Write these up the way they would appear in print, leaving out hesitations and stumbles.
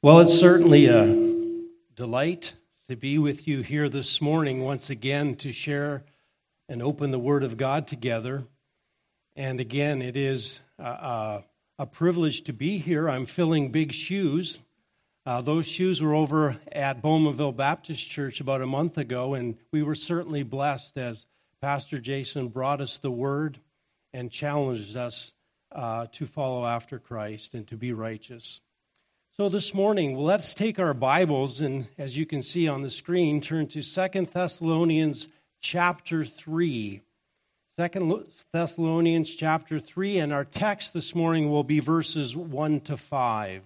Well, it's certainly a delight to be with you here this morning once again to share and open the Word of God together. And again, it is a privilege to be here. I'm filling big shoes. Those shoes were over at Bowmanville Baptist Church about a month ago, and we were certainly blessed as Pastor Jason brought us the Word and challenged us to follow after Christ and to be righteous. So this morning, let's take our Bibles and, as you can see on the screen, turn to 2 Thessalonians chapter 3. 2 Thessalonians chapter 3, and our text this morning will be verses 1 to 5.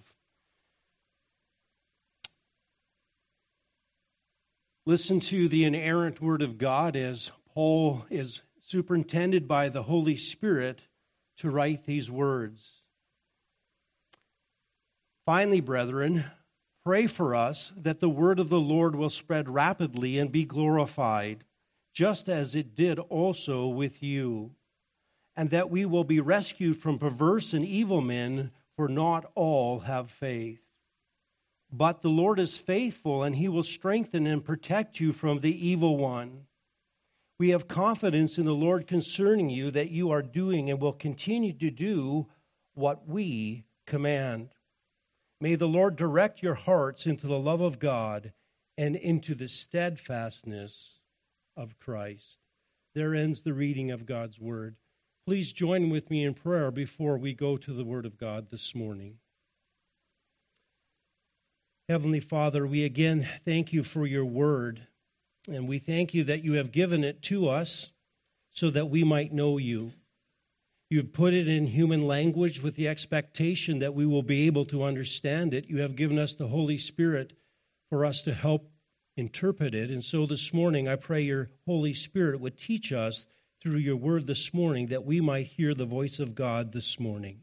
Listen to the inerrant Word of God as Paul is superintended by the Holy Spirit to write these words. Finally, brethren, pray for us that the word of the Lord will spread rapidly and be glorified, just as it did also with you, and that we will be rescued from perverse and evil men, for not all have faith. But the Lord is faithful, and he will strengthen and protect you from the evil one. We have confidence in the Lord concerning you that you are doing and will continue to do what we command. May the Lord direct your hearts into the love of God and into the steadfastness of Christ. There ends the reading of God's word. Please join with me in prayer before we go to the word of God this morning. Heavenly Father, we again thank you for your word, and we thank you that you have given it to us so that we might know you. You've put it in human language with the expectation that we will be able to understand it. You have given us the Holy Spirit for us to help interpret it. And so this morning, I pray your Holy Spirit would teach us through your word this morning that we might hear the voice of God this morning.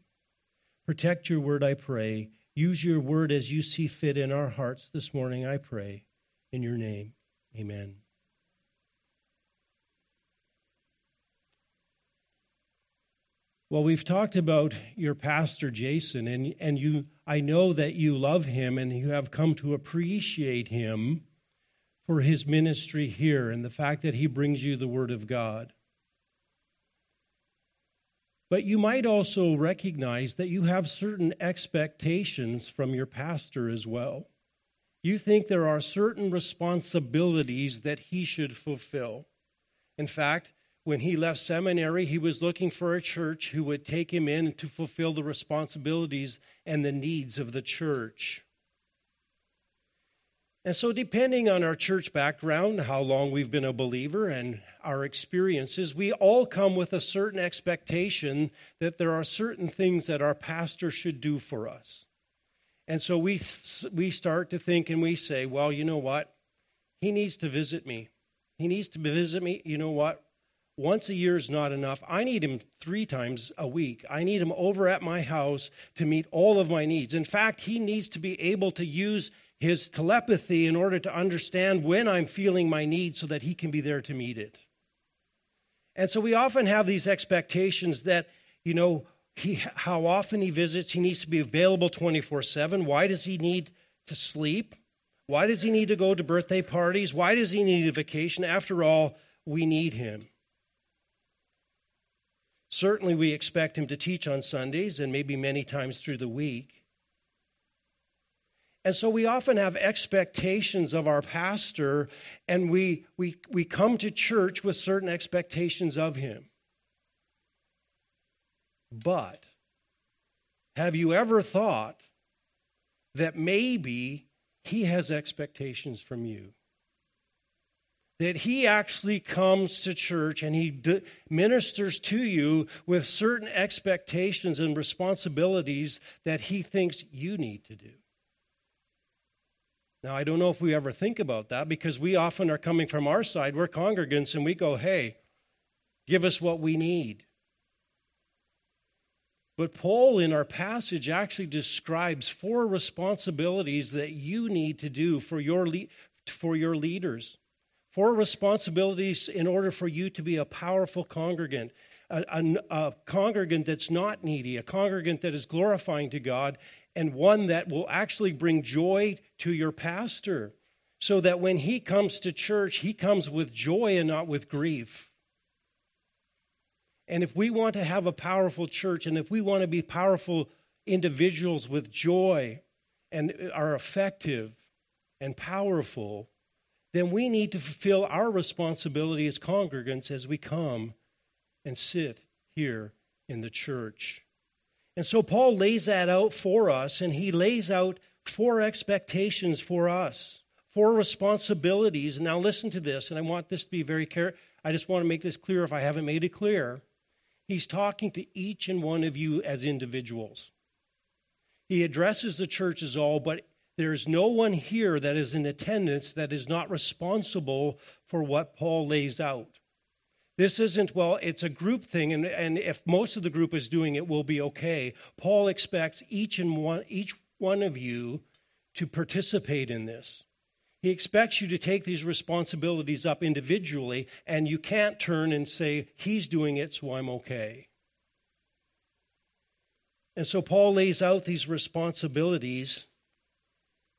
Protect your word, I pray. Use your word as you see fit in our hearts this morning, I pray. In your name, amen. Well, we've talked about your pastor, Jason, and you. I know that you love him and you have come to appreciate him for his ministry here and the fact that he brings you the Word of God. But you might also recognize that you have certain expectations from your pastor as well. You think there are certain responsibilities that he should fulfill. In fact, when he left seminary, he was looking for a church who would take him in to fulfill the responsibilities and the needs of the church. And so depending on our church background, how long we've been a believer, and our experiences, we all come with a certain expectation that there are certain things that our pastor should do for us. And so we start to think and we say, well, you know what? He needs to visit me. He needs to visit me. You know what? Once a year is not enough. I need him 3 times a week. I need him over at my house to meet all of my needs. In fact, he needs to be able to use his telepathy in order to understand when I'm feeling my need so that he can be there to meet it. And so we often have these expectations that, you know, how often he visits, he needs to be available 24/7. Why does he need to sleep? Why does he need to go to birthday parties? Why does he need a vacation? After all, we need him. Certainly, we expect him to teach on Sundays and maybe many times through the week. And so we often have expectations of our pastor, and we come to church with certain expectations of him. But have you ever thought that maybe he has expectations from you? That he actually comes to church and he ministers to you with certain expectations and responsibilities that he thinks you need to do. Now, I don't know if we ever think about that, because we often are coming from our side. We're congregants and we go, hey, give us what we need. But Paul in our passage actually describes 4 responsibilities that you need to do for your leaders. 4 responsibilities in order for you to be a powerful congregant. a congregant that's not needy, a congregant that is glorifying to God, and one that will actually bring joy to your pastor, so that when he comes to church, he comes with joy and not with grief. And if we want to have a powerful church, and if we want to be powerful individuals with joy and are effective and powerful, then we need to fulfill our responsibility as congregants as we come and sit here in the church. And so Paul lays that out for us, and he lays out four expectations for us, four responsibilities. And now listen to this, and I want this to be very clear. I just want to make this clear if I haven't made it clear. He's talking to each and one of you as individuals. He addresses the church as all, but there is no one here that is in attendance that is not responsible for what Paul lays out. This isn't, well, it's a group thing, and if most of the group is doing it, we'll be okay. Paul expects each one of you to participate in this. He expects you to take these responsibilities up individually, and you can't turn and say, he's doing it, so I'm okay. And so Paul lays out these responsibilities,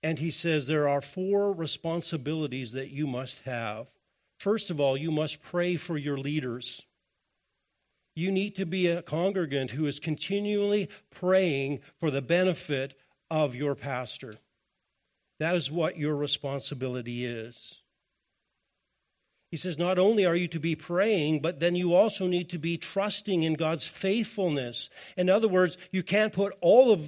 and he says there are four responsibilities that you must have. First of all, you must pray for your leaders. You need to be a congregant who is continually praying for the benefit of your pastor. That is what your responsibility is. He says not only are you to be praying, but then you also need to be trusting in God's faithfulness. In other words, you can't put all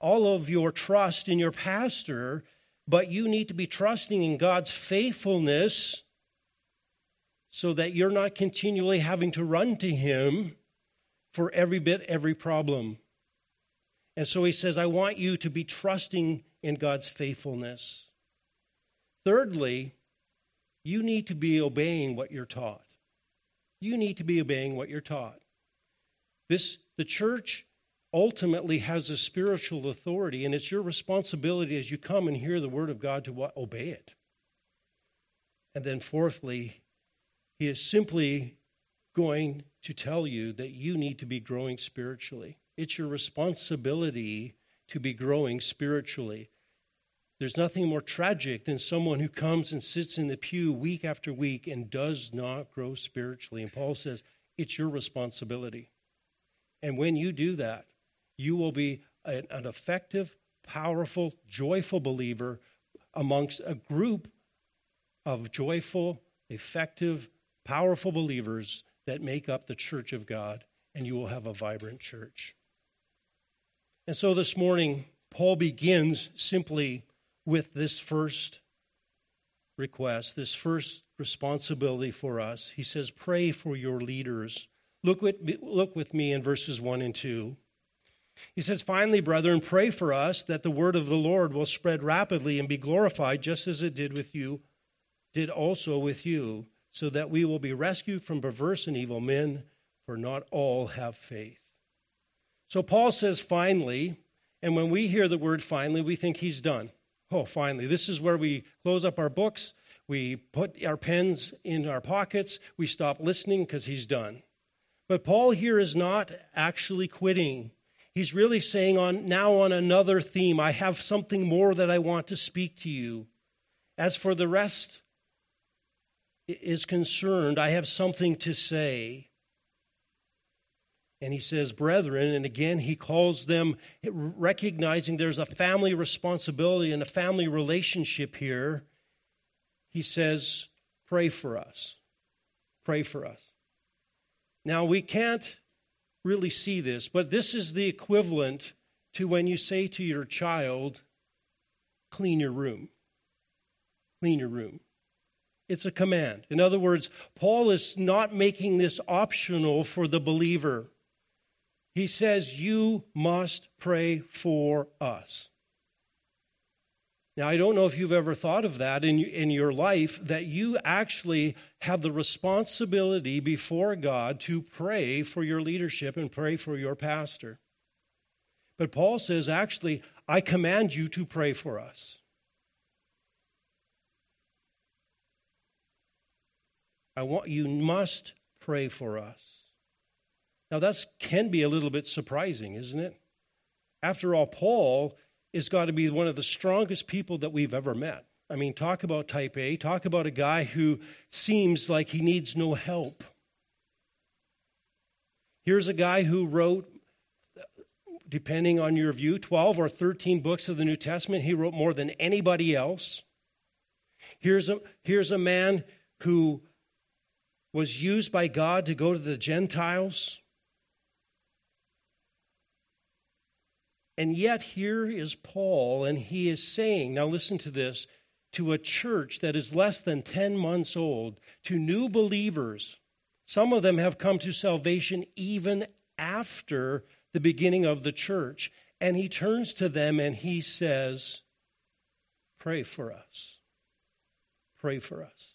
of your trust in your pastor, but you need to be trusting in God's faithfulness so that you're not continually having to run to him for every bit, every problem. And so he says, I want you to be trusting in God's faithfulness. Thirdly, you need to be obeying what you're taught. You need to be obeying what you're taught. The church ultimately has a spiritual authority, and it's your responsibility as you come and hear the word of God to obey it. And then fourthly, he is simply going to tell you that you need to be growing spiritually. It's your responsibility to be growing spiritually. There's nothing more tragic than someone who comes and sits in the pew week after week and does not grow spiritually. And Paul says, it's your responsibility. And when you do that, you will be an effective, powerful, joyful believer amongst a group of joyful, effective, powerful believers that make up the church of God, and you will have a vibrant church. And so this morning, Paul begins simply with this first request, this first responsibility for us. He says, pray for your leaders. Look with me in verses 1 and 2. He says, finally, brethren, pray for us that the word of the Lord will spread rapidly and be glorified, just as it did also with you, so that we will be rescued from perverse and evil men, for not all have faith. So Paul says, finally, and when we hear the word finally, we think he's done. Oh, finally. This is where we close up our books. We put our pens in our pockets. We stop listening because he's done. But Paul here is not actually quitting. He's really saying now on another theme, I have something more that I want to speak to you. As for the rest is concerned, I have something to say. And he says, brethren, and again, he calls them, recognizing there's a family responsibility and a family relationship here. He says, pray for us. Pray for us. Now, we can't really see this, but this is the equivalent to when you say to your child, clean your room. Clean your room. It's a command. In other words, Paul is not making this optional for the believer. He says, you must pray for us. Now, I don't know if you've ever thought of that in your life, that you actually have the responsibility before God to pray for your leadership and pray for your pastor. But Paul says, actually, I command you to pray for us. You must pray for us. Now, that can be a little bit surprising, isn't it? After all, Paul has got to be one of the strongest people that we've ever met. I mean, talk about type A. Talk about a guy who seems like he needs no help. Here's a guy who wrote, depending on your view, 12 or 13 books of the New Testament. He wrote more than anybody else. Here's a man who was used by God to go to the Gentiles. And yet here is Paul, and he is saying, now listen to this, to a church that is less than 10 months old, to new believers. Some of them have come to salvation even after the beginning of the church. And he turns to them and he says, pray for us. Pray for us.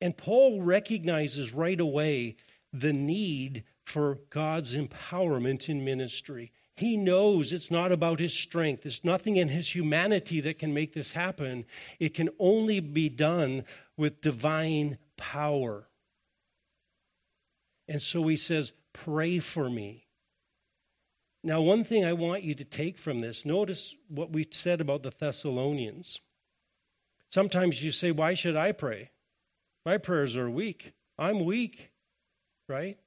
And Paul recognizes right away the need for God's empowerment in ministry. He knows it's not about his strength. There's nothing in his humanity that can make this happen. It can only be done with divine power. And so he says, pray for me. Now, one thing I want you to take from this, notice what we said about the Thessalonians. Sometimes you say, why should I pray? My prayers are weak. I'm weak, right?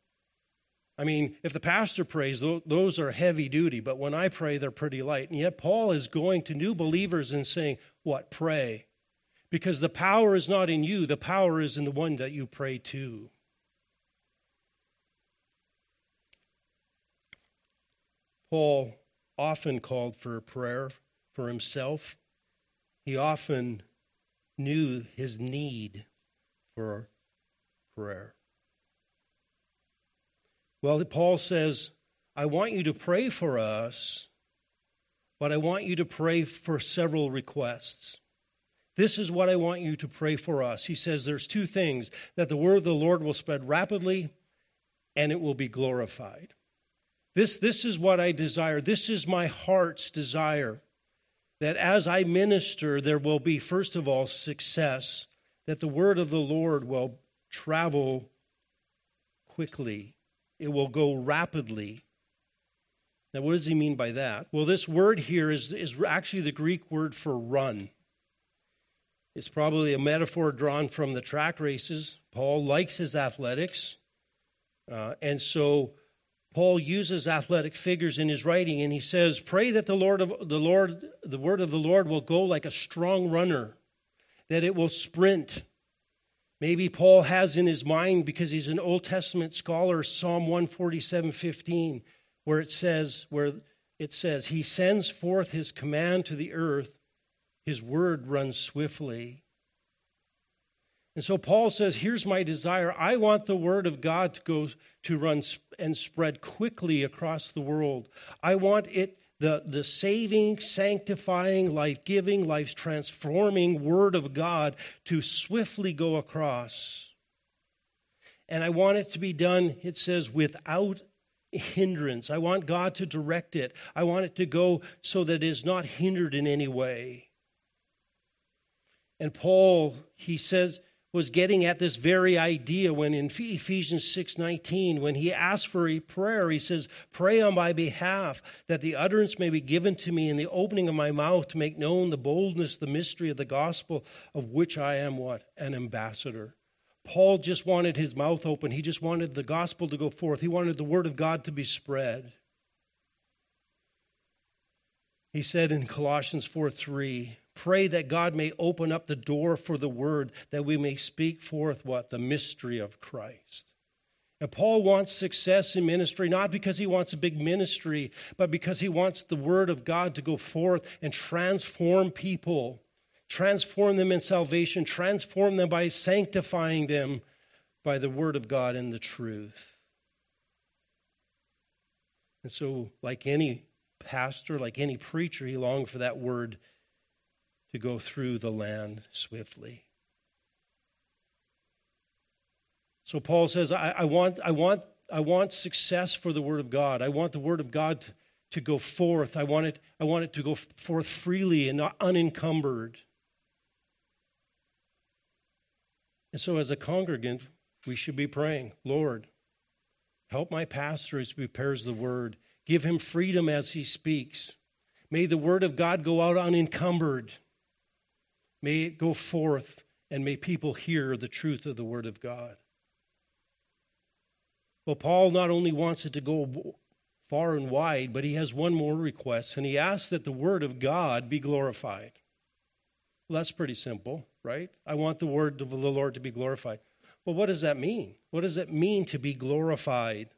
I mean, if the pastor prays, those are heavy duty, but when I pray, they're pretty light. And yet Paul is going to new believers and saying, what? Pray. Because the power is not in you. The power is in the one that you pray to. Paul often called for a prayer for himself. He often knew his need for prayer. Well, Paul says, I want you to pray for us, but I want you to pray for several requests. This is what I want you to pray for us. He says there's two things, that the word of the Lord will spread rapidly and it will be glorified. This is what I desire. This is my heart's desire, that as I minister, there will be, first of all, success, that the word of the Lord will travel quickly. It will go rapidly. Now, what does he mean by that? Well, this word here is actually the Greek word for run. It's probably a metaphor drawn from the track races. Paul likes his athletics. And so Paul uses athletic figures in his writing, and he says, pray that the word of the Lord will go like a strong runner, that it will sprint. Maybe Paul has in his mind, because he's an Old Testament scholar, Psalm 147:15, where it says, he sends forth his command to the earth, his word runs swiftly. And so Paul says, here's my desire. I want the word of God to go to run and spread quickly across the world. I want it, the saving, sanctifying, life-giving, life-transforming word of God to swiftly go across. And I want it to be done, it says, without hindrance. I want God to direct it. I want it to go so that it is not hindered in any way. And Paul, he says, was getting at this very idea when in Ephesians 6:19, when he asked for a prayer, he says, pray on my behalf that the utterance may be given to me in the opening of my mouth to make known the boldness, the mystery of the gospel, of which I am what? An ambassador. Paul just wanted his mouth open. He just wanted the gospel to go forth. He wanted the word of God to be spread. He said in Colossians 4:3, pray that God may open up the door for the word, that we may speak forth what? The mystery of Christ. And Paul wants success in ministry, not because he wants a big ministry, but because he wants the word of God to go forth and transform people, transform them in salvation, transform them by sanctifying them by the word of God and the truth. And so, like any pastor, like any preacher, he longed for that word to go through the land swiftly. So Paul says, I want success for the word of God. I want the word of God to go forth. I want it to go forth freely and not unencumbered. And so as a congregant, we should be praying, Lord, Help my pastor as he prepares the word. Give him freedom as he speaks. May the word of God go out unencumbered. May it go forth, and may people hear the truth of the word of God. Well, Paul not only wants it to go far and wide, but he has one more request, and he asks that the word of God be glorified. Well, that's pretty simple, right? I want the word of the Lord to be glorified. Well, what does that mean? What does it mean to be glorified?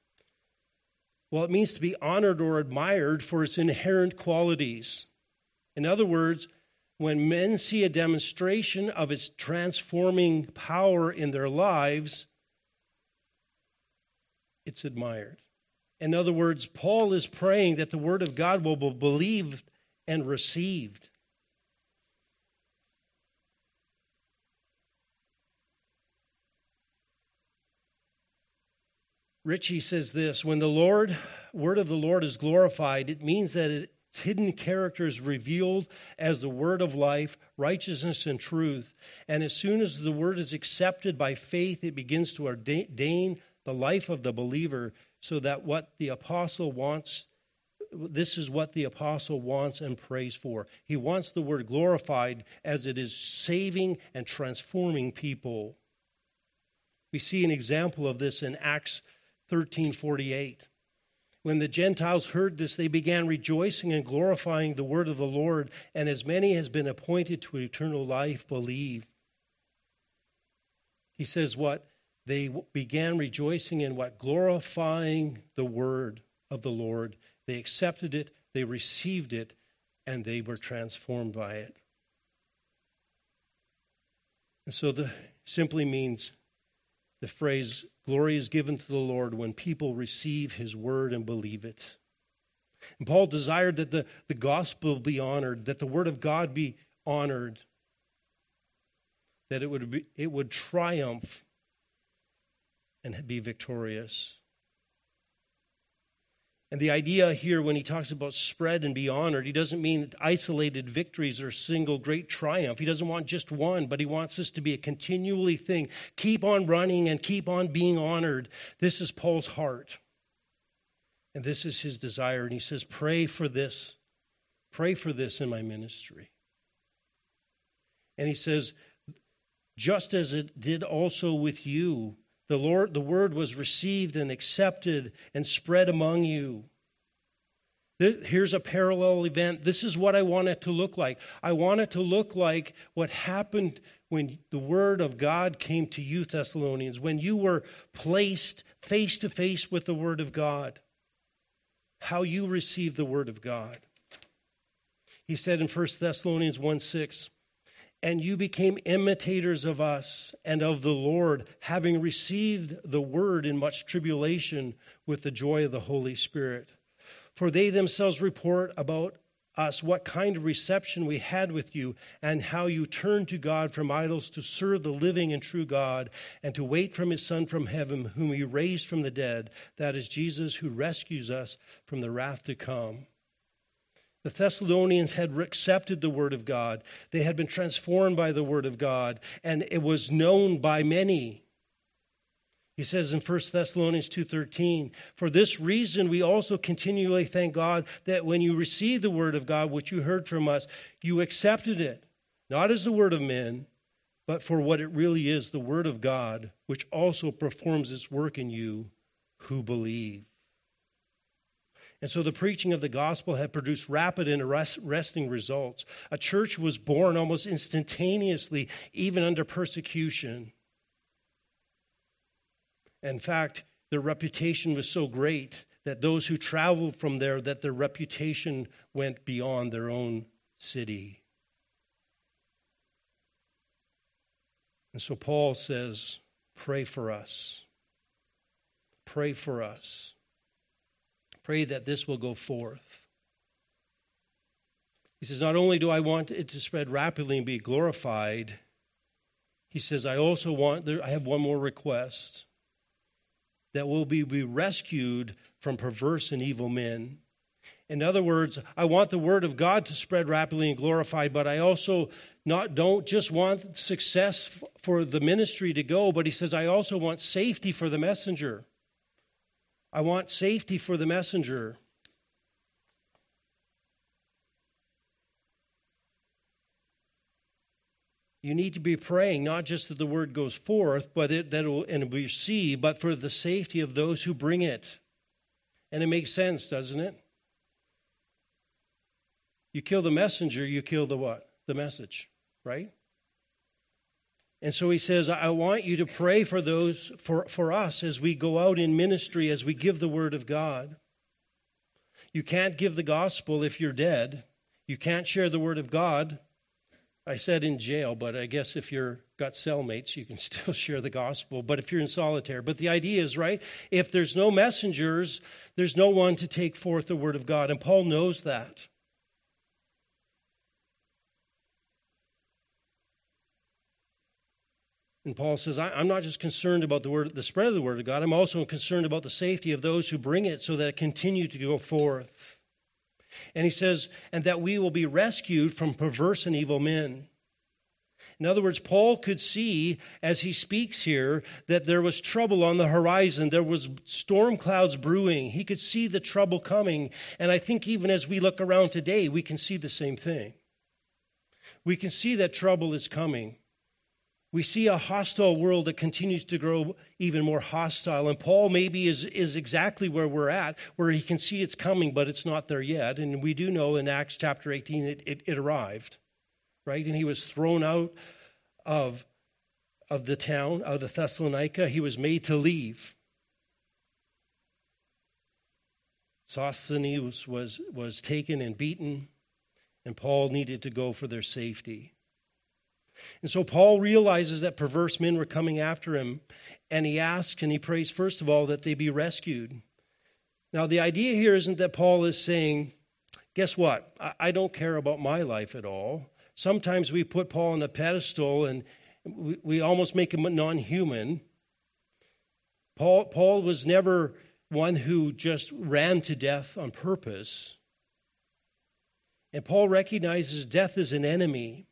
Well, it means to be honored or admired for its inherent qualities. In other words, when men see a demonstration of its transforming power in their lives, it's admired. In other words, Paul is praying that the word of God will be believed and received. Richie says this, when the word of the Lord is glorified, it means that its hidden character is revealed as the word of life, righteousness, and truth. And as soon as the word is accepted by faith, it begins to ordain the life of the believer, so that what the apostle wants, this is what the apostle wants and prays for. He wants the word glorified as it is saving and transforming people. We see an example of this in Acts 13:48. When the Gentiles heard this, they began rejoicing and glorifying the word of the Lord, and as many as been appointed to eternal life believe. He says what? They began rejoicing and what? Glorifying the word of the Lord. They accepted it, they received it, and they were transformed by it. And so the simply means the phrase, glory is given to the Lord when people receive his word and believe it. And Paul desired that the gospel be honored, that the word of God be honored, that it would triumph and be victorious. And the idea here when he talks about spread and be honored, he doesn't mean isolated victories or single great triumph. He doesn't want just one, but he wants this to be a continually thing. Keep on running and keep on being honored. This is Paul's heart. And this is his desire. And he says, pray for this. Pray for this in my ministry. And he says, just as it did also with you, the word was received and accepted and spread among you. Here's a parallel event. This is what I want it to look like. I want it to look like what happened when the word of God came to you, Thessalonians, when you were placed face to face with the word of God, how you received the word of God. He said in 1 Thessalonians 1:6, and you became imitators of us and of the Lord, having received the word in much tribulation with the joy of the Holy Spirit. For they themselves report about us what kind of reception we had with you, and how you turned to God from idols to serve the living and true God, and to wait for his Son from heaven, whom he raised from the dead. That is Jesus, who rescues us from the wrath to come. The Thessalonians had accepted the word of God. They had been transformed by the word of God, and it was known by many. He says in 1 Thessalonians 2:13, for this reason we also continually thank God that when you received the word of God, which you heard from us, you accepted it, not as the word of men, but for what it really is, the word of God, which also performs its work in you who believe. And so the preaching of the gospel had produced rapid and arresting results. A church was born almost instantaneously, even under persecution. In fact, their reputation was so great that those who traveled from there, that their reputation went beyond their own city. And so Paul says, pray for us. Pray for us. Pray that this will go forth. He says, not only do I want it to spread rapidly and be glorified, he says, I have one more request, that we'll be rescued from perverse and evil men. In other words, I want the word of God to spread rapidly and glorified, but I also don't just want success for the ministry to go, but he says, I also want safety for the messenger. I want safety for the messenger. You need to be praying, not just that the word goes forth, but that it will be received, but for the safety of those who bring it. And it makes sense, doesn't it? You kill the messenger, you kill the what? The message, right? And so he says, I want you to pray for those, for us as we go out in ministry, as we give the word of God. You can't give the gospel if you're dead. You can't share the word of God. I said in jail, but I guess if you've got cellmates, you can still share the gospel, but if you're in solitary. But the idea is, right, if there's no messengers, there's no one to take forth the word of God, and Paul knows that. And Paul says, I'm not just concerned about the spread of the word of God, I'm also concerned about the safety of those who bring it so that it continue to go forth. And he says, and that we will be rescued from perverse and evil men. In other words, Paul could see, as he speaks here, that there was trouble on the horizon. There was storm clouds brewing. He could see the trouble coming. And I think even as we look around today, we can see the same thing. We can see that trouble is coming. We see a hostile world that continues to grow even more hostile. And Paul maybe is exactly where we're at, where he can see it's coming, but it's not there yet. And we do know in Acts chapter 18, it arrived, right? And he was thrown out of the town, out of Thessalonica. He was made to leave. Sosthenes was taken and beaten, and Paul needed to go for their safety. And so Paul realizes that perverse men were coming after him, and he asks and he prays, first of all, that they be rescued. Now, the idea here isn't that Paul is saying, guess what? I don't care about my life at all. Sometimes we put Paul on a pedestal and we almost make him non-human. Paul was never one who just ran to death on purpose. And Paul recognizes death as an enemy.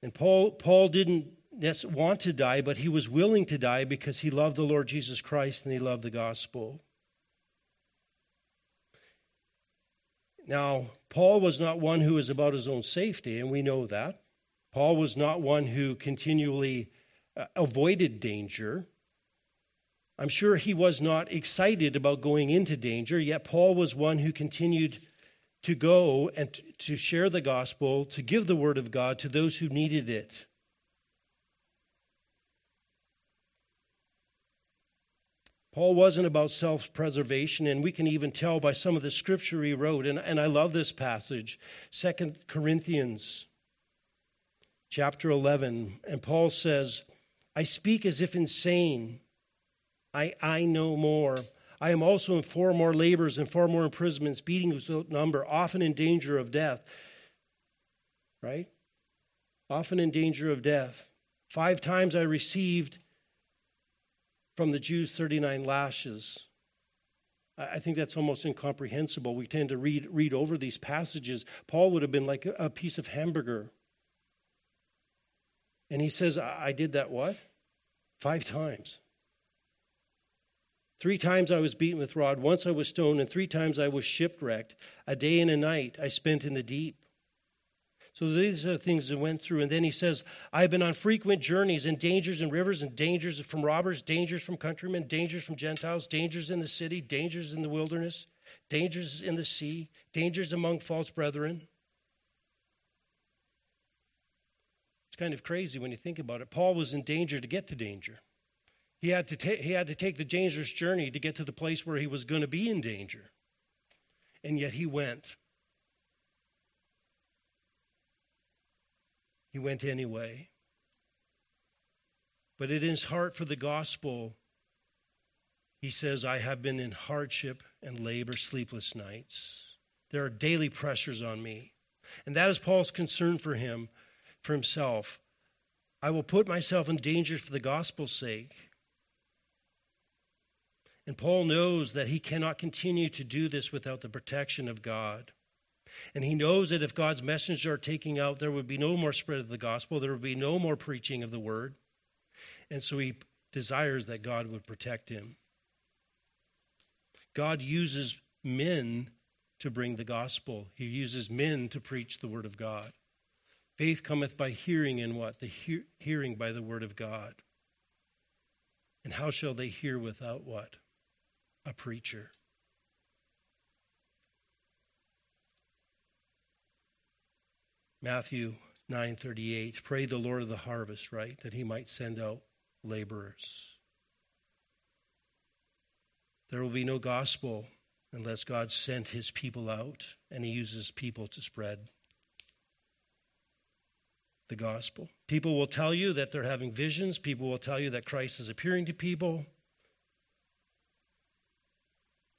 And Paul didn't want to die, but he was willing to die because he loved the Lord Jesus Christ and he loved the gospel. Now, Paul was not one who was about his own safety, and we know that. Paul was not one who continually avoided danger. I'm sure he was not excited about going into danger, yet Paul was one who continued to go and to share the gospel, to give the word of God to those who needed it. Paul wasn't about self-preservation, and we can even tell by some of the scripture he wrote, and I love this passage, 2 Corinthians chapter 11, and Paul says, I speak as if insane, I know more. I am also in far more labors and far more imprisonments, beatings without number, often in danger of death. Right? Often in danger of death. 5 times I received from the Jews 39 lashes. I think that's almost incomprehensible. We tend to read over these passages. Paul would have been like a piece of hamburger. And he says, I did that what? 5 times. 3 times I was beaten with rod, once I was stoned, and 3 times I was shipwrecked. A day and a night I spent in the deep. So these are the things that went through. And then he says, I have been on frequent journeys and dangers in rivers and dangers from robbers, dangers from countrymen, dangers from Gentiles, dangers in the city, dangers in the wilderness, dangers in the sea, dangers among false brethren. It's kind of crazy when you think about it. Paul was in danger to get to danger. He had to take the dangerous journey to get to the place where he was going to be in danger. And yet he went. He went anyway. But in his heart for the gospel, he says, I have been in hardship and labor, sleepless nights. There are daily pressures on me. And that is Paul's concern for himself. I will put myself in danger for the gospel's sake. And Paul knows that he cannot continue to do this without the protection of God. And he knows that if God's messengers are taken out, there would be no more spread of the gospel. There would be no more preaching of the word. And so he desires that God would protect him. God uses men to bring the gospel. He uses men to preach the word of God. Faith cometh by hearing, and what? The hearing by the word of God. And how shall they hear without what? A preacher. Matthew 9:38, pray the Lord of the harvest, right, that he might send out laborers. There will be no gospel unless God sent his people out, and he uses people to spread the gospel. People will tell you that they're having visions. People will tell you that Christ is appearing to people.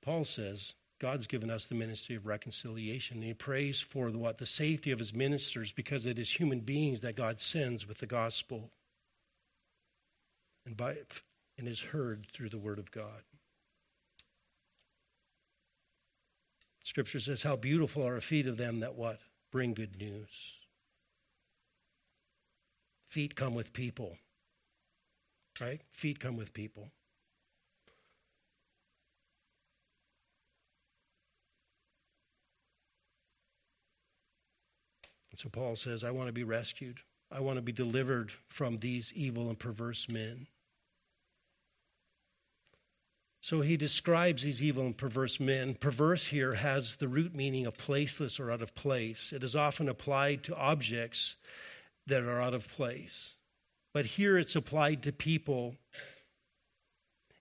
Paul says God's given us the ministry of reconciliation. And he prays for the safety of his ministers, because it is human beings that God sends with the gospel and is heard through the word of God. Scripture says, how beautiful are the feet of them that what? Bring good news. Feet come with people, right? Feet come with people. So Paul says, I want to be rescued. I want to be delivered from these evil and perverse men. So he describes these evil and perverse men. Perverse here has the root meaning of placeless or out of place. It is often applied to objects that are out of place. But here it's applied to people.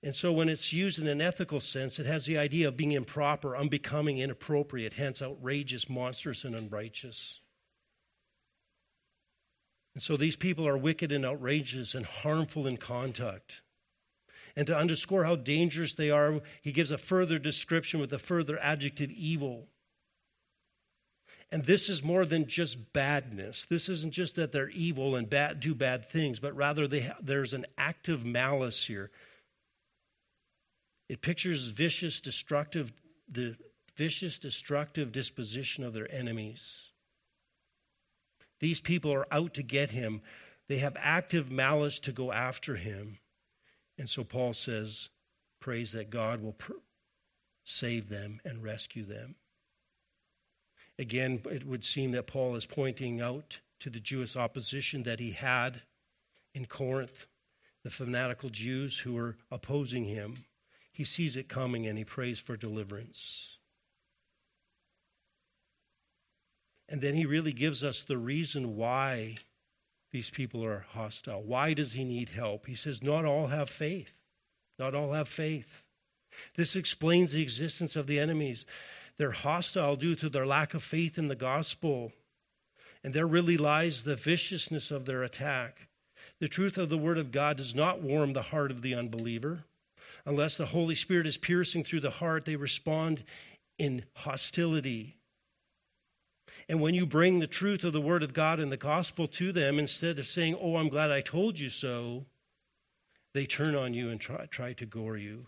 And so when it's used in an ethical sense, it has the idea of being improper, unbecoming, inappropriate, hence outrageous, monstrous, and unrighteous. And so these people are wicked and outrageous and harmful in conduct. And to underscore how dangerous they are, he gives a further description with a further adjective, evil. And this is more than just badness. This isn't just that they're evil and do bad things, but rather there's an active malice here. It pictures the vicious, destructive disposition of their enemies. These people are out to get him. They have active malice to go after him. And so Paul says, prays that God will save them and rescue them. Again, it would seem that Paul is pointing out to the Jewish opposition that he had in Corinth, the fanatical Jews who were opposing him. He sees it coming and he prays for deliverance. And then he really gives us the reason why these people are hostile. Why does he need help? He says, not all have faith. Not all have faith. This explains the existence of the enemies. They're hostile due to their lack of faith in the gospel. And there really lies the viciousness of their attack. The truth of the word of God does not warm the heart of the unbeliever. Unless the Holy Spirit is piercing through the heart, they respond in hostility. And when you bring the truth of the word of God and the gospel to them, instead of saying, oh, I'm glad I told you so, they turn on you and try to gore you.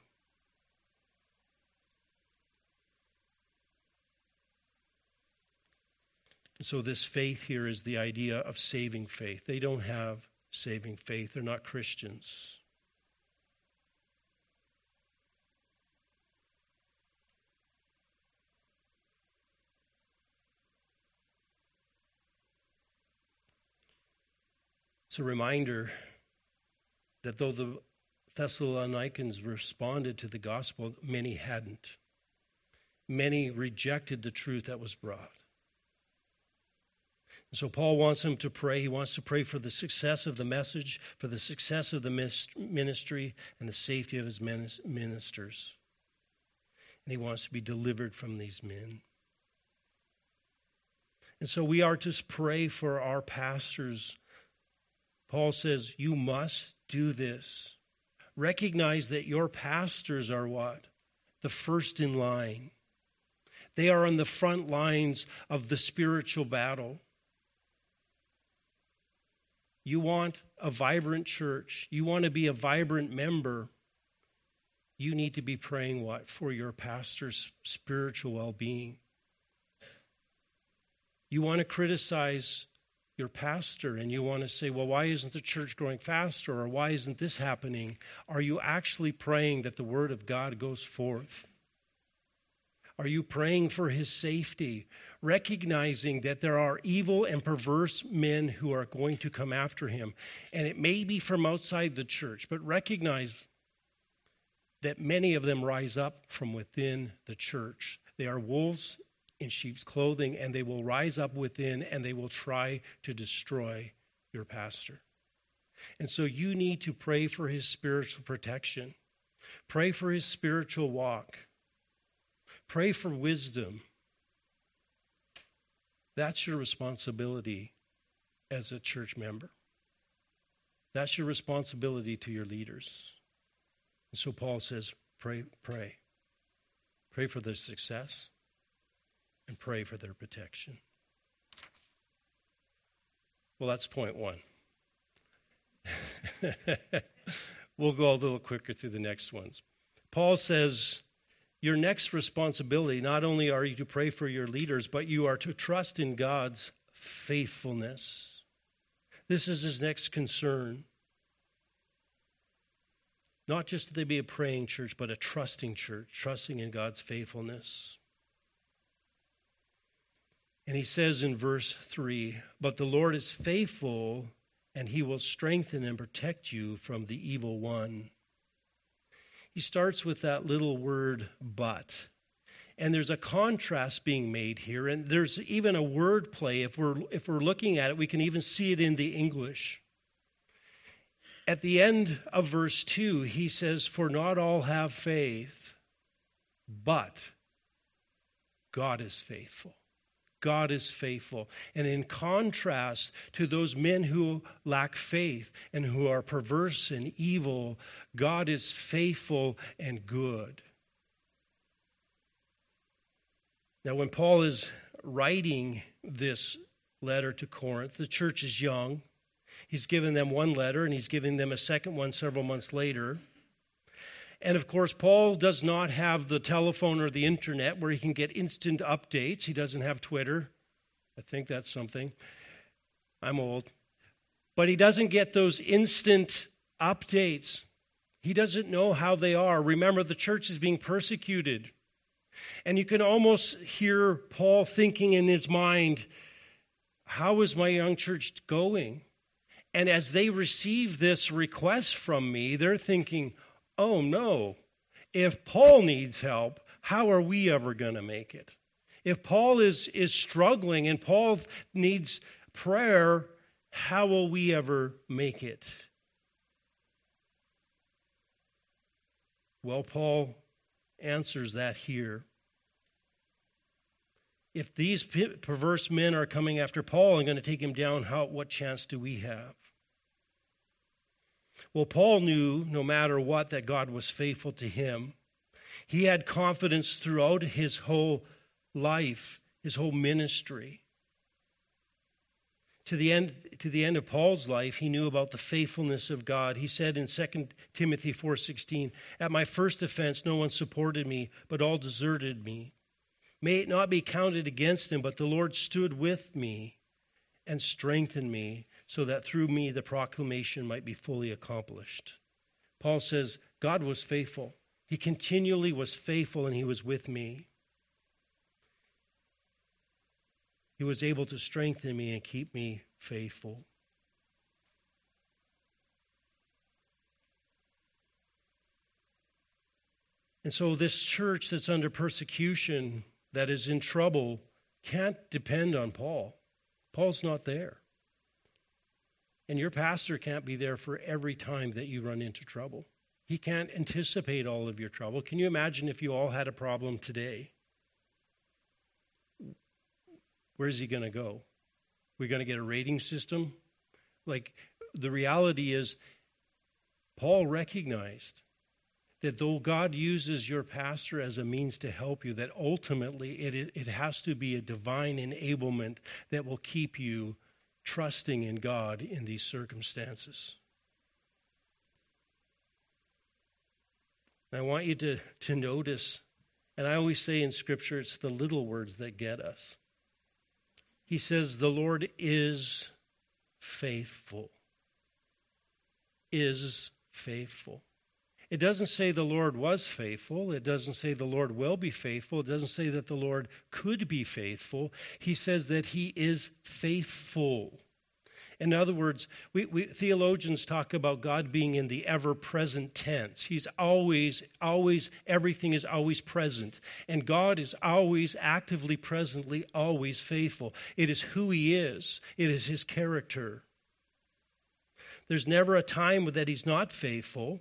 And so this faith here is the idea of saving faith. They don't have saving faith. They're not Christians. It's a reminder that though the Thessalonians responded to the gospel, many hadn't. Many rejected the truth that was brought. And so Paul wants them to pray. He wants to pray for the success of the message, for the success of the ministry, and the safety of his ministers. And he wants to be delivered from these men. And so we are to pray for our pastors. Paul says, you must do this. Recognize that your pastors are what? The first in line. They are on the front lines of the spiritual battle. You want a vibrant church. You want to be a vibrant member. You need to be praying what? For your pastor's spiritual well-being. You want to criticize your pastor and you want to say, well, why isn't the church growing faster, or why isn't this happening? Are you actually praying that the word of God goes forth? Are you praying for his safety, recognizing that there are evil and perverse men who are going to come after him? And it may be from outside the church, but recognize that many of them rise up from within the church. They are wolves in sheep's clothing, and they will rise up within, and they will try to destroy your pastor. And so you need to pray for his spiritual protection. Pray for his spiritual walk. Pray for wisdom. That's your responsibility as a church member. That's your responsibility to your leaders. And so Paul says, pray. Pray for their success and pray for their protection. Well, that's point one. We'll go a little quicker through the next ones. Paul says, your next responsibility, not only are you to pray for your leaders, but you are to trust in God's faithfulness. This is his next concern. Not just that they be a praying church, but a trusting church, trusting in God's faithfulness. And he says in verse 3, but the Lord is faithful, and he will strengthen and protect you from the evil one. He starts with that little word, but. And there's a contrast being made here, and there's even a word play. If we're looking at it, we can even see it in the English. At the end of verse 2, he says, for not all have faith, but God is faithful. God is faithful. And in contrast to those men who lack faith and who are perverse and evil, God is faithful and good. Now, when Paul is writing this letter to Corinth, the church is young. He's given them one letter, and he's giving them a second one several months later. And, of course, Paul does not have the telephone or the internet where he can get instant updates. He doesn't have Twitter. I think that's something. I'm old. But he doesn't get those instant updates. He doesn't know how they are. Remember, the church is being persecuted. And you can almost hear Paul thinking in his mind, how is my young church going? And as they receive this request from me, they're thinking, oh no, if Paul needs help, how are we ever going to make it? If Paul is struggling and Paul needs prayer, how will we ever make it? Well, Paul answers that here. If these perverse men are coming after Paul and going to take him down, what chance do we have? Well, Paul knew, no matter what, that God was faithful to him. He had confidence throughout his whole life, his whole ministry. To the end of Paul's life, he knew about the faithfulness of God. He said in 2 Timothy 4:16, at my first offense, no one supported me, but all deserted me. May it not be counted against him, but the Lord stood with me and strengthened me, so that through me the proclamation might be fully accomplished. Paul says, God was faithful. He continually was faithful, and he was with me. He was able to strengthen me and keep me faithful. And so this church that's under persecution, that is in trouble, can't depend on Paul. Paul's not there. And your pastor can't be there for every time that you run into trouble. He can't anticipate all of your trouble. Can you imagine if you all had a problem today? Where's he going to go? We're going to get a rating system? Like, the reality is, Paul recognized that though God uses your pastor as a means to help you, that ultimately it has to be a divine enablement that will keep you trusting in God in these circumstances. And I want you to notice, and I always say in Scripture, it's the little words that get us. He says, the Lord is faithful. Is faithful. It doesn't say the Lord was faithful. It doesn't say the Lord will be faithful. It doesn't say that the Lord could be faithful. He says that he is faithful. In other words, we theologians talk about God being in the ever-present tense. He's always, everything is always present. And God is always, actively, presently, always faithful. It is who he is. It is his character. There's never a time that he's not faithful.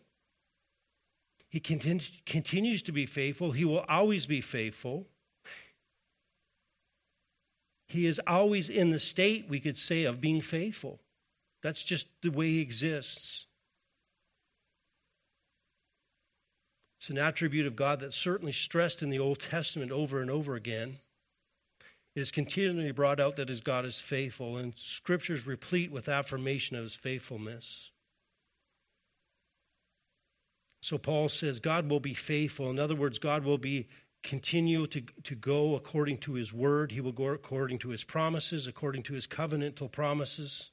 He continues to be faithful. He will always be faithful. He is always in the state, we could say, of being faithful. That's just the way he exists. It's an attribute of God that's certainly stressed in the Old Testament over and over again. It is continually brought out that his God is faithful, and Scriptures replete with affirmation of his faithfulness. So Paul says God will be faithful. In other words, God will be continue to go according to his word. He will go according to his promises, according to his covenantal promises.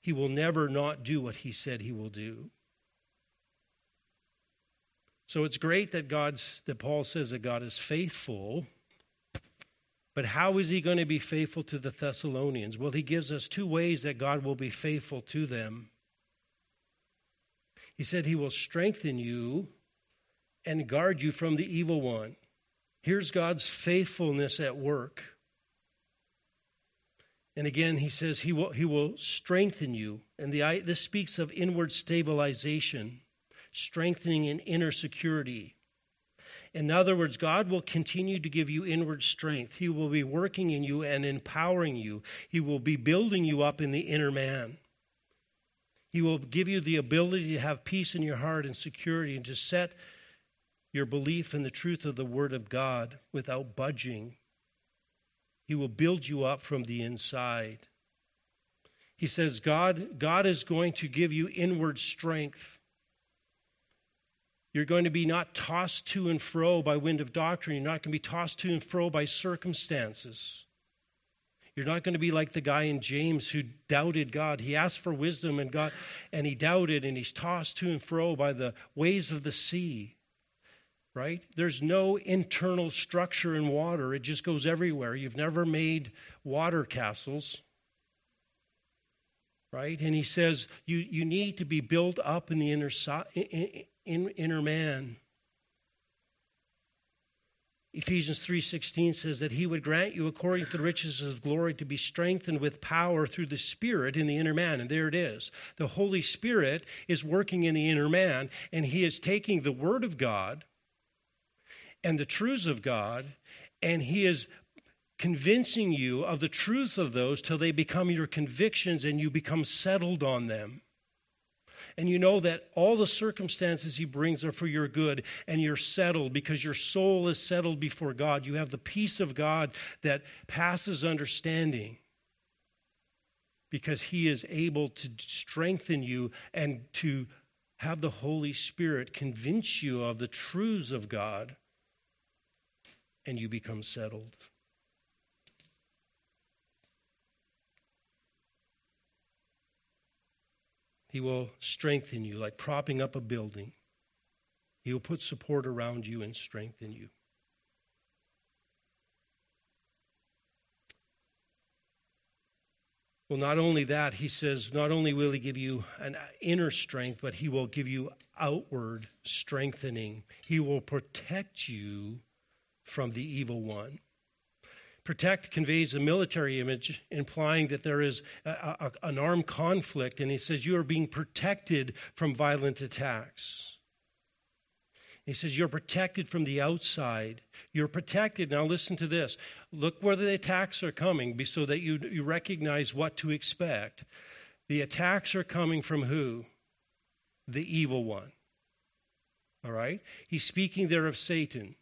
He will never not do what he said he will do. So it's great that Paul says that God is faithful, but how is he going to be faithful to the Thessalonians? Well, he gives us two ways that God will be faithful to them. He said he will strengthen you and guard you from the evil one. Here's God's faithfulness at work. And again, he says he will strengthen you. And this speaks of inward stabilization, strengthening and inner security. In other words, God will continue to give you inward strength. He will be working in you and empowering you. He will be building you up in the inner man. He will give you the ability to have peace in your heart and security and to set your belief in the truth of the Word of God without budging. He will build you up from the inside. He says God is going to give you inward strength. You're going to be not tossed to and fro by wind of doctrine. You're not going to be tossed to and fro by circumstances. You're not going to be like the guy in James who doubted God. He asked for wisdom and he doubted, and he's tossed to and fro by the waves of the sea. Right? There's no internal structure in water. It just goes everywhere. You've never made water castles. Right? And he says you need to be built up in the inner man. Ephesians 3:16 says that he would grant you according to the riches of glory to be strengthened with power through the Spirit in the inner man. And there it is. The Holy Spirit is working in the inner man, and he is taking the Word of God and the truths of God, and he is convincing you of the truth of those till they become your convictions and you become settled on them. And you know that all the circumstances he brings are for your good, and you're settled because your soul is settled before God. You have the peace of God that passes understanding because he is able to strengthen you and to have the Holy Spirit convince you of the truths of God. And you become settled. He will strengthen you like propping up a building. He will put support around you and strengthen you. Well, not only that, he says, not only will he give you an inner strength, but he will give you outward strengthening. He will protect you from the evil one. Protect conveys a military image, implying that there is an armed conflict, and he says you are being protected from violent attacks. He says you're protected from the outside. You're protected. Now listen to this. Look where the attacks are coming so that you recognize what to expect. The attacks are coming from who? The evil one. All right? He's speaking there of Satan.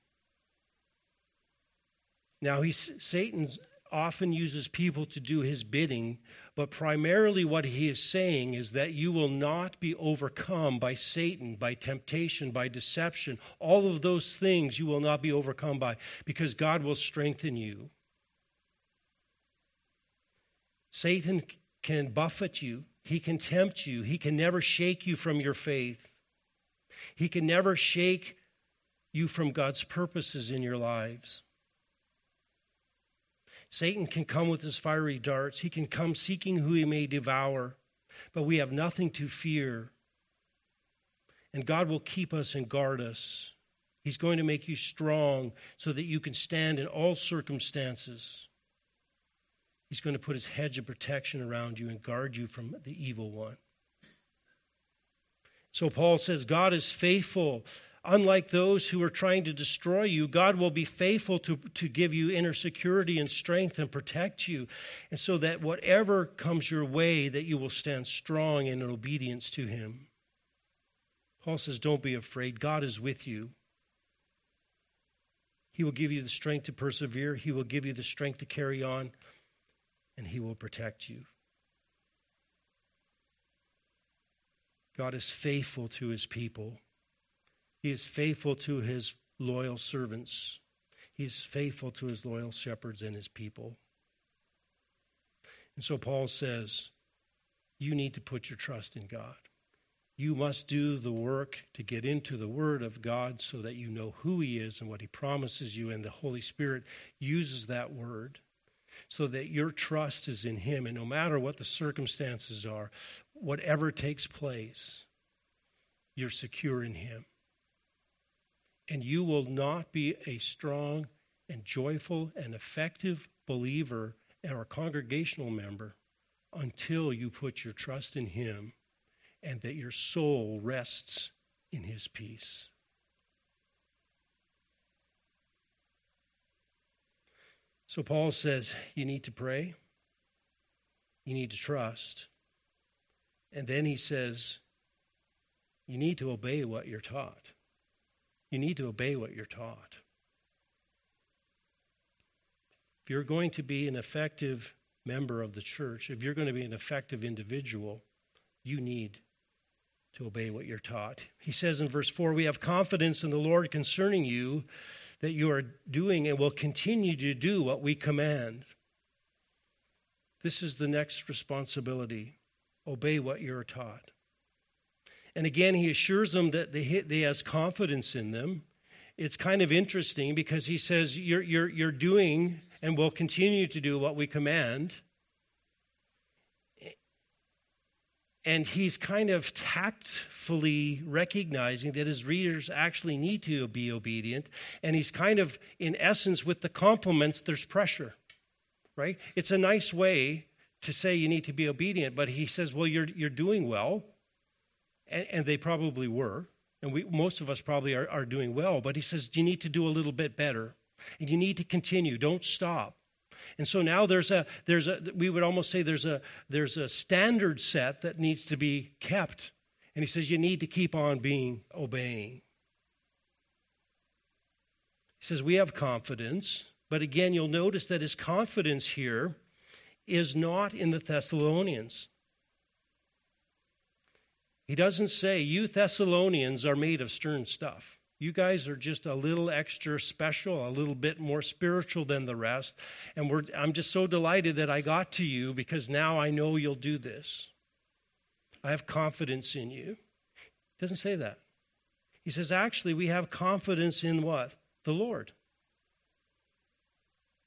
Now, Satan often uses people to do his bidding, but primarily what he is saying is that you will not be overcome by Satan, by temptation, by deception. All of those things you will not be overcome by because God will strengthen you. Satan can buffet you. He can tempt you. He can never shake you from your faith. He can never shake you from God's purposes in your lives. Satan can come with his fiery darts. He can come seeking who he may devour, but we have nothing to fear. And God will keep us and guard us. He's going to make you strong so that you can stand in all circumstances. He's going to put his hedge of protection around you and guard you from the evil one. So Paul says, God is faithful. Unlike those who are trying to destroy you, God will be faithful to give you inner security and strength and protect you, and so that whatever comes your way, that you will stand strong in obedience to him. Paul says, don't be afraid. God is with you. He will give you the strength to persevere. He will give you the strength to carry on, and he will protect you. God is faithful to his people. He is faithful to his loyal servants. He is faithful to his loyal shepherds and his people. And so Paul says, you need to put your trust in God. You must do the work to get into the Word of God so that you know who he is and what he promises you, and the Holy Spirit uses that Word so that your trust is in him. And no matter what the circumstances are, whatever takes place, you're secure in him. And you will not be a strong and joyful and effective believer or congregational member until you put your trust in him, and that your soul rests in his peace. So Paul says, you need to pray, you need to trust, and then he says, you need to obey what you're taught. You need to obey what you're taught. If you're going to be an effective member of the church, if you're going to be an effective individual, you need to obey what you're taught. He says in verse 4, we have confidence in the Lord concerning you, that you are doing and will continue to do what we command. This is the next responsibility. Obey what you're taught. And again, he assures them that he has confidence in them. It's kind of interesting because he says, you're doing and will continue to do what we command. And he's kind of tactfully recognizing that his readers actually need to be obedient. And he's kind of, in essence, with the compliments, there's pressure, right? It's a nice way to say you need to be obedient, but he says, well, you're doing well. And they probably were. And most of us probably are doing well. But he says, you need to do a little bit better. And you need to continue. Don't stop. And so now there's a standard set that needs to be kept. And he says, you need to keep on obeying. He says, we have confidence. But again, you'll notice that his confidence here is not in the Thessalonians. He doesn't say, you Thessalonians are made of stern stuff. You guys are just a little extra special, a little bit more spiritual than the rest. And I'm just so delighted that I got to you because now I know you'll do this. I have confidence in you. He doesn't say that. He says, actually, we have confidence in what? The Lord.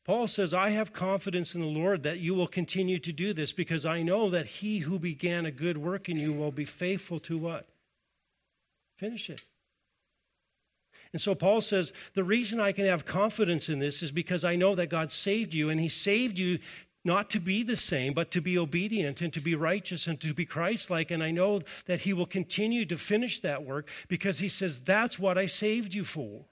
Paul says, I have confidence in the Lord that you will continue to do this because I know that he who began a good work in you will be faithful to what? Finish it. And so Paul says, the reason I can have confidence in this is because I know that God saved you, and he saved you not to be the same, but to be obedient and to be righteous and to be Christ-like. And I know that he will continue to finish that work because he says, that's what I saved you for.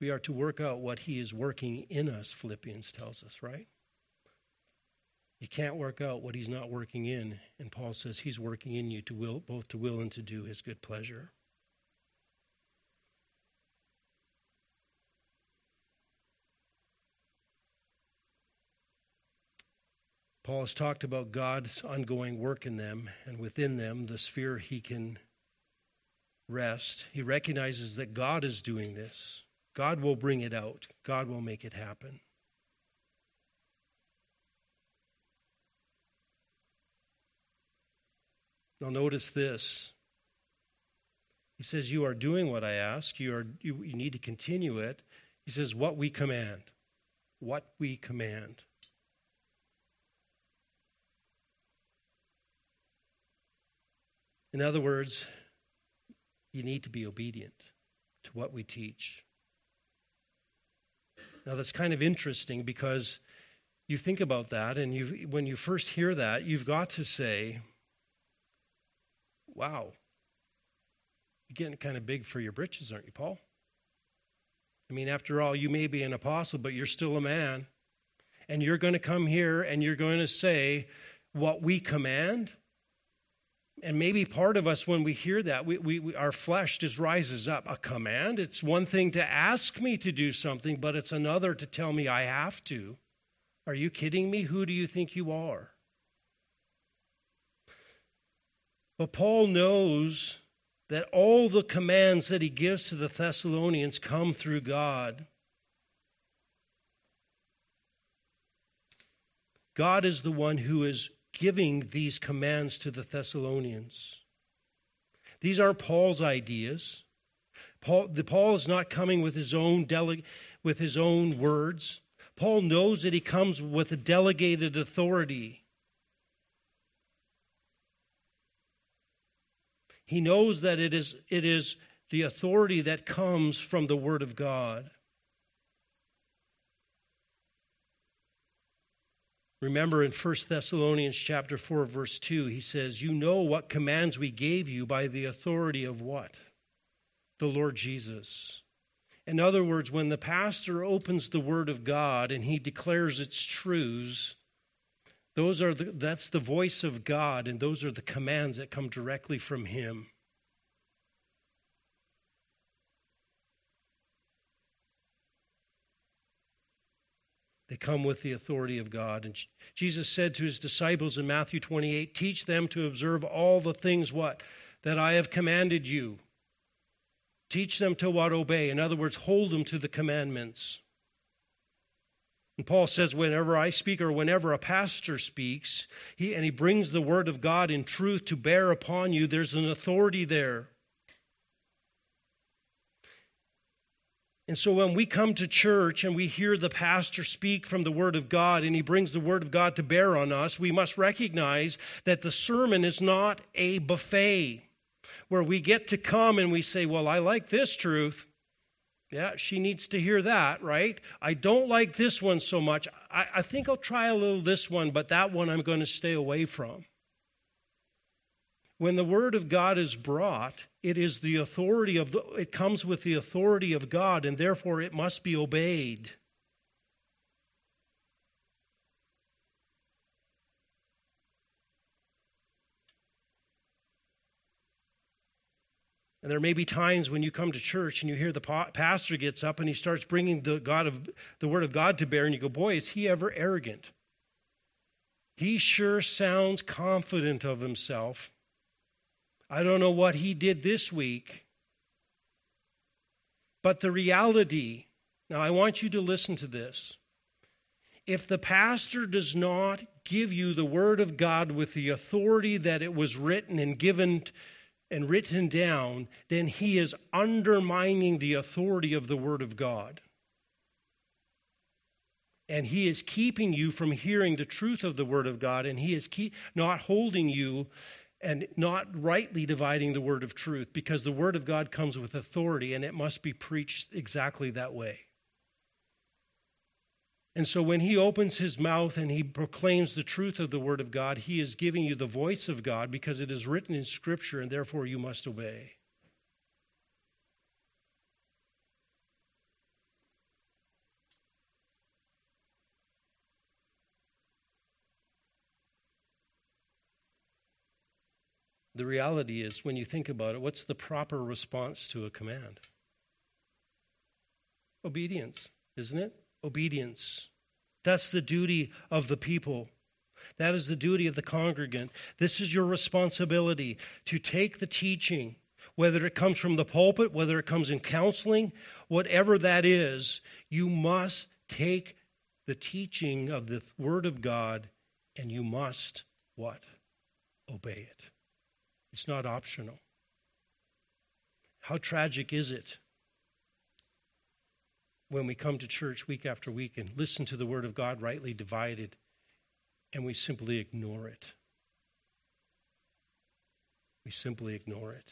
We are to work out what he is working in us, Philippians tells us, right? You can't work out what he's not working in. And Paul says he's working in you both to will and to do his good pleasure. Paul has talked about God's ongoing work in them and within them, the sphere he can rest. He recognizes that God is doing this. God will bring it out. God will make it happen. Now notice this. He says, you are doing what I ask. You need to continue it. He says, what we command. What we command. In other words, you need to be obedient to what we teach. Now that's kind of interesting because you think about that, and when you first hear that, you've got to say, wow, you're getting kind of big for your britches, aren't you, Paul? I mean, after all, you may be an apostle, but you're still a man. And you're going to come here and you're going to say what we command. And maybe part of us, when we hear that, our flesh just rises up. A command? It's one thing to ask me to do something, but it's another to tell me I have to. Are you kidding me? Who do you think you are? But Paul knows that all the commands that he gives to the Thessalonians come through God. God is the one who is giving these commands to the Thessalonians. These aren't Paul's ideas. Paul is not coming with his own words. Paul knows that he comes with a delegated authority. He knows that it is the authority that comes from the Word of God. Remember in 1 Thessalonians chapter 4, verse 2, he says, you know what commands we gave you by the authority of what? The Lord Jesus. In other words, when the pastor opens the Word of God and he declares its truths, that's the voice of God, and those are the commands that come directly from Him. They come with the authority of God. And Jesus said to His disciples in Matthew 28, teach them to observe all the things what? That I have commanded you. Teach them to what? Obey. In other words, hold them to the commandments. And Paul says, whenever I speak or whenever a pastor speaks, he brings the word of God in truth to bear upon you, there's an authority there. And so when we come to church and we hear the pastor speak from the word of God and he brings the word of God to bear on us, we must recognize that the sermon is not a buffet where we get to come and we say, well, I like this truth. Yeah, she needs to hear that, right? I don't like this one so much. I think I'll try a little this one, but that one I'm going to stay away from. When the word of God is brought, it comes with the authority of God, and therefore it must be obeyed. And there may be times when you come to church and you hear the pastor gets up and he starts bringing the Word of God to bear, and you go, boy, is he ever arrogant. He sure sounds confident of himself. I don't know what he did this week. But the reality, now I want you to listen to this. If the pastor does not give you the Word of God with the authority that it was written and given and written down, then he is undermining the authority of the Word of God. And he is keeping you from hearing the truth of the Word of God, and he is not holding you and not rightly dividing the Word of truth, because the Word of God comes with authority, and it must be preached exactly that way. And so when he opens his mouth and he proclaims the truth of the Word of God, he is giving you the voice of God because it is written in Scripture, and therefore you must obey. The reality is, when you think about it, what's the proper response to a command? Obedience, isn't it? Obedience. That's the duty of the people. That is the duty of the congregant. This is your responsibility to take the teaching, whether it comes from the pulpit, whether it comes in counseling, whatever that is, you must take the teaching of the Word of God and you must what? Obey it. It's not optional. How tragic is it when we come to church week after week and listen to the Word of God rightly divided and we simply ignore it? We simply ignore it.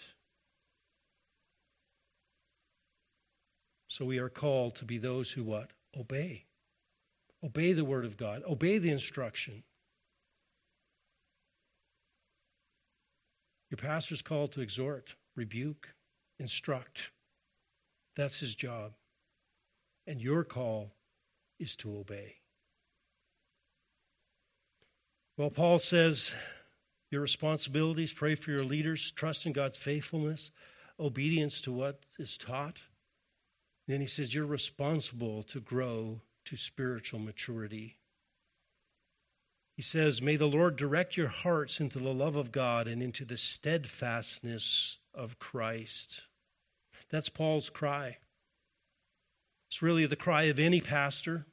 So we are called to be those who what? Obey. Obey the Word of God. Obey the instruction. Your pastor's called to exhort, rebuke, instruct. That's his job. And your call is to obey. Well, Paul says your responsibilities, pray for your leaders, trust in God's faithfulness, obedience to what is taught. Then he says you're responsible to grow to spiritual maturity. He says, may the Lord direct your hearts into the love of God and into the steadfastness of Christ. That's Paul's cry. It's really the cry of any pastor,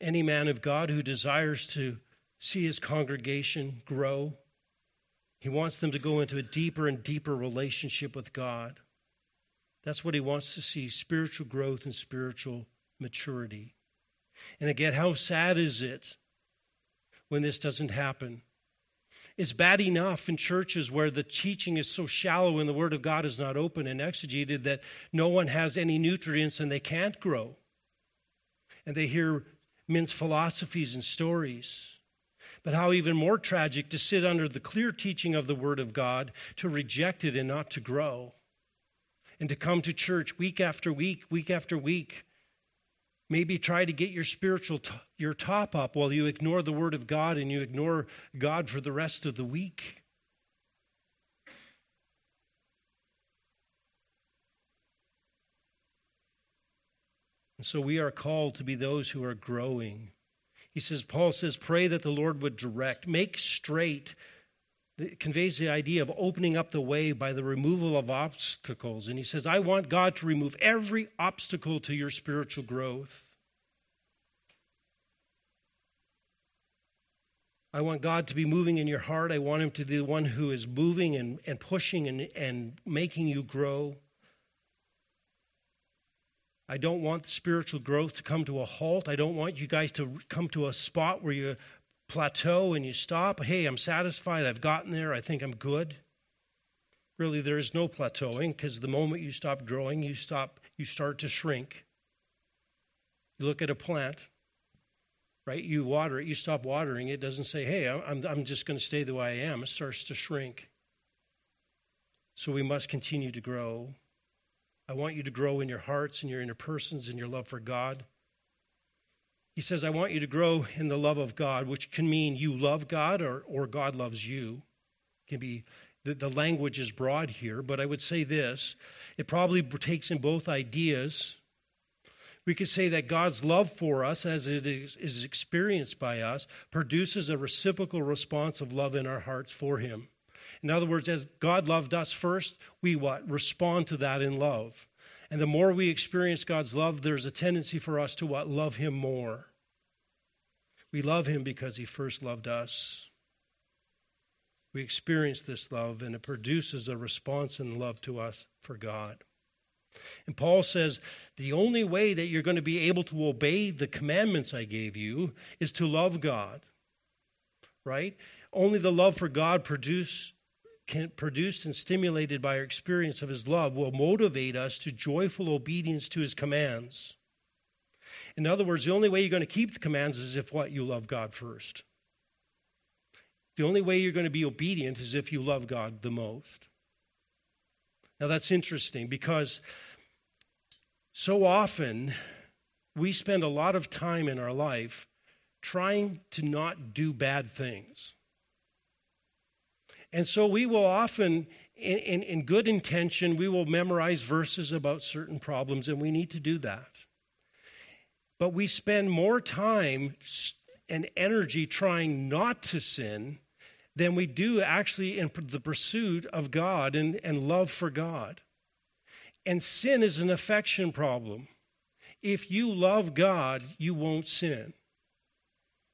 any man of God who desires to see his congregation grow. He wants them to go into a deeper and deeper relationship with God. That's what he wants to see, spiritual growth and spiritual maturity. And again, how sad is it when this doesn't happen? It's bad enough in churches where the teaching is so shallow and the Word of God is not open and exegeted that no one has any nutrients and they can't grow. And they hear men's philosophies and stories. But how even more tragic to sit under the clear teaching of the Word of God, to reject it and not to grow, and to come to church week after week, week after week, maybe try to get your spiritual, your top up while you ignore the Word of God and you ignore God for the rest of the week. And so we are called to be those who are growing. He says, Paul says, pray that the Lord would direct, make straight. It conveys the idea of opening up the way by the removal of obstacles. And he says, I want God to remove every obstacle to your spiritual growth. I want God to be moving in your heart. I want him to be the one who is moving and pushing and making you grow. I don't want the spiritual growth to come to a halt. I don't want you guys to come to a spot where you plateau and you stop. Hey, I'm satisfied. I've gotten there. I think I'm good. Really, there is no plateauing, because the moment you stop growing, you start to shrink. You look at a plant, right? You water it. You stop watering. It doesn't say, hey, I'm just going to stay the way I am. It starts to shrink. So we must continue to grow. I want you to grow in your hearts and your inner persons and your love for God. He says, I want you to grow in the love of God, which can mean you love God or God loves you. It can be the language is broad here, but I would say this. It probably takes in both ideas. We could say that God's love for us, as it is experienced by us, produces a reciprocal response of love in our hearts for him. In other words, as God loved us first, we what? Respond to that in love. And the more we experience God's love, there's a tendency for us to what? Love him more. We love him because he first loved us. We experience this love, and it produces a response in love to us for God. And Paul says, the only way that you're going to be able to obey the commandments I gave you is to love God, right? Only the love for God produced and stimulated by our experience of his love will motivate us to joyful obedience to his commands. In other words, the only way you're going to keep the commands is if what? You love God first. The only way you're going to be obedient is if you love God the most. Now that's interesting, because so often we spend a lot of time in our life trying to not do bad things. And so we will often, in good intention, we will memorize verses about certain problems, and we need to do that. But we spend more time and energy trying not to sin than we do actually in the pursuit of God and love for God. And sin is an affection problem. If you love God, you won't sin.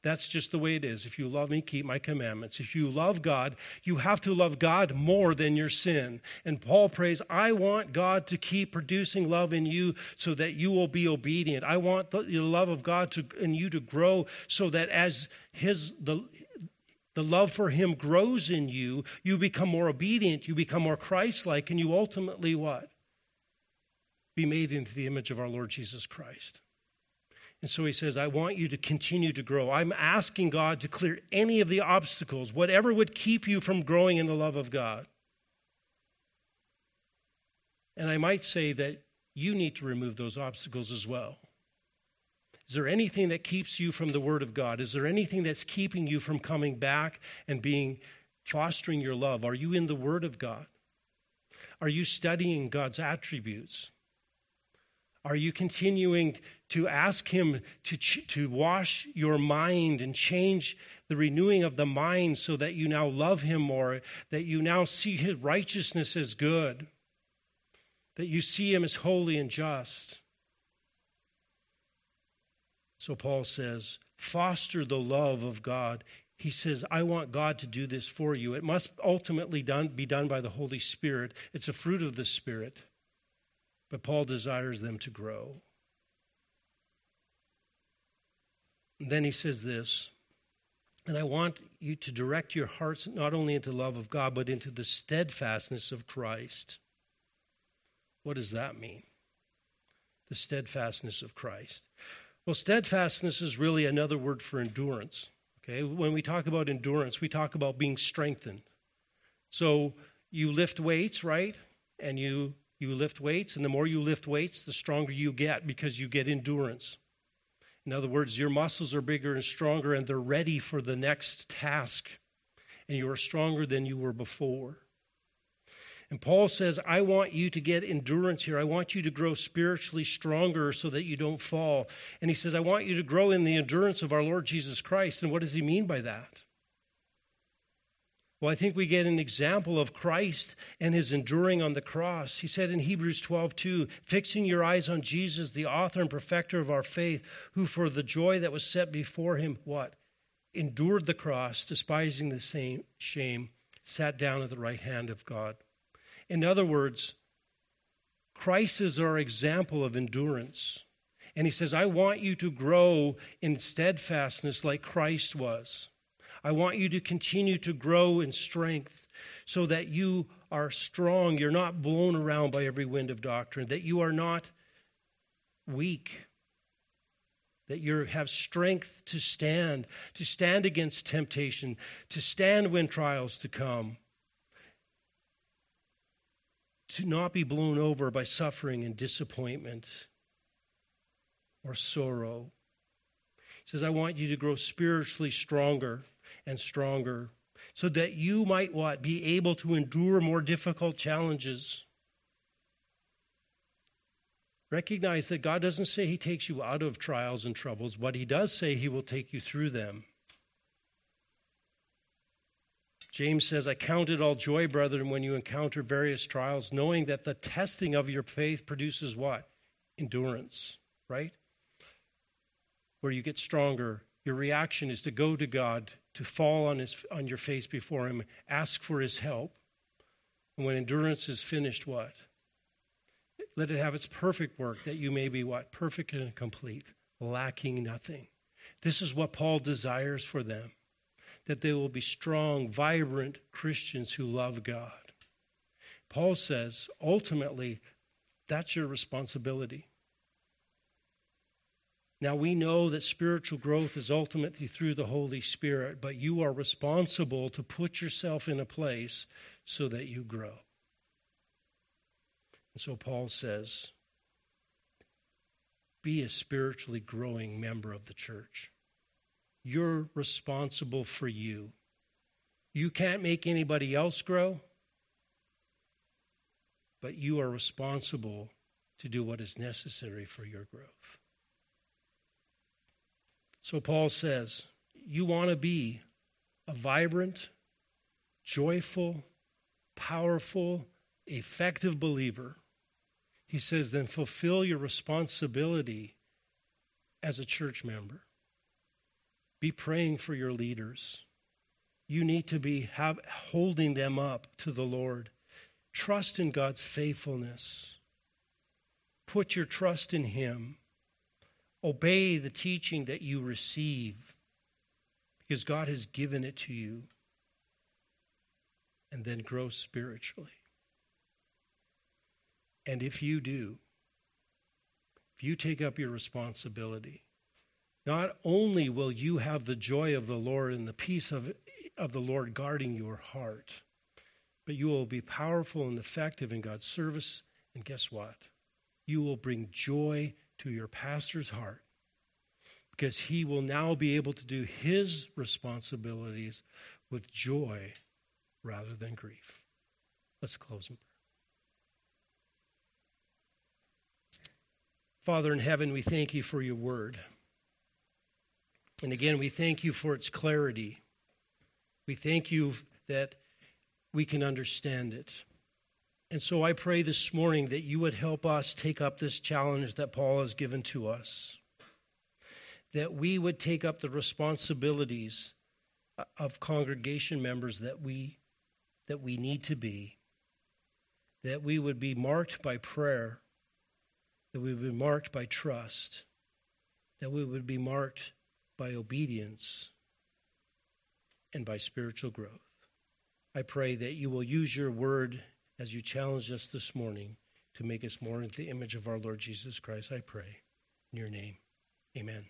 That's just the way it is. If you love me, keep my commandments. If you love God, you have to love God more than your sin. And Paul prays, I want God to keep producing love in you so that you will be obedient. I want the love of God in you to grow so that as the love for him grows in you, you become more obedient, you become more Christ-like, and you ultimately what? Be made into the image of our Lord Jesus Christ. And so he says, I want you to continue to grow. I'm asking God to clear any of the obstacles, whatever would keep you from growing in the love of God. And I might say that you need to remove those obstacles as well. Is there anything that keeps you from the Word of God? Is there anything that's keeping you from coming back and fostering your love? Are you in the Word of God? Are you studying God's attributes? Are you continuing to ask him to wash your mind and change the renewing of the mind so that you now love him more, that you now see his righteousness as good, that you see him as holy and just? So Paul says, foster the love of God. He says, I want God to do this for you. It must ultimately be done by the Holy Spirit. It's a fruit of the Spirit. But Paul desires them to grow. And then he says this, and I want you to direct your hearts not only into love of God, but into the steadfastness of Christ. What does that mean? The steadfastness of Christ. Well, steadfastness is really another word for endurance. Okay, when we talk about endurance, we talk about being strengthened. So you lift weights, right? And you lift weights, and the more you lift weights, the stronger you get because you get endurance. In other words, your muscles are bigger and stronger, and they're ready for the next task, and you are stronger than you were before. And Paul says, I want you to get endurance here. I want you to grow spiritually stronger so that you don't fall. And he says, I want you to grow in the endurance of our Lord Jesus Christ. And what does he mean by that? Well, I think we get an example of Christ and his enduring on the cross. He said in Hebrews 12:2, fixing your eyes on Jesus, the author and perfecter of our faith, who for the joy that was set before him, what? Endured the cross, despising the shame, sat down at the right hand of God. In other words, Christ is our example of endurance. And he says, I want you to grow in steadfastness like Christ was. I want you to continue to grow in strength so that you are strong, you're not blown around by every wind of doctrine, that you are not weak, that you have strength to stand against temptation, to stand when trials to come, to not be blown over by suffering and disappointment or sorrow. He says, I want you to grow spiritually stronger and stronger, so that you might what? Be able to endure more difficult challenges. Recognize that God doesn't say he takes you out of trials and troubles, but he does say he will take you through them. James says, I count it all joy, brethren, when you encounter various trials, knowing that the testing of your faith produces what? Endurance, right? Where you get stronger. Your reaction is to go to God, to fall on your face before him, ask for his help. And when endurance is finished, what? Let it have its perfect work, that you may be what? Perfect and complete, lacking nothing. This is what Paul desires for them, that they will be strong, vibrant Christians who love God. Paul says, ultimately, that's your responsibility. Now, we know that spiritual growth is ultimately through the Holy Spirit, but you are responsible to put yourself in a place so that you grow. And so Paul says, be a spiritually growing member of the church. You're responsible for you. You can't make anybody else grow, but you are responsible to do what is necessary for your growth. So Paul says, you want to be a vibrant, joyful, powerful, effective believer, he says, then fulfill your responsibility as a church member. Be praying for your leaders. You need to be holding them up to the Lord. Trust in God's faithfulness. Put your trust in Him. Obey the teaching that you receive because God has given it to you. And then grow spiritually. And if you do, if you take up your responsibility, not only will you have the joy of the Lord and the peace of the Lord guarding your heart, but you will be powerful and effective in God's service. And guess what? You will bring joy to your pastor's heart because he will now be able to do his responsibilities with joy rather than grief. Let's close in prayer. Father in heaven, we thank you for your word. And again, we thank you for its clarity. We thank you that we can understand it. And so I pray this morning that you would help us take up this challenge that Paul has given to us, that we would take up the responsibilities of congregation members that we need to be, that we would be marked by prayer, that we would be marked by trust, that we would be marked by obedience, and by spiritual growth. I pray that you will use your word as you challenge us this morning to make us more into the image of our Lord Jesus Christ. I pray in your name. Amen.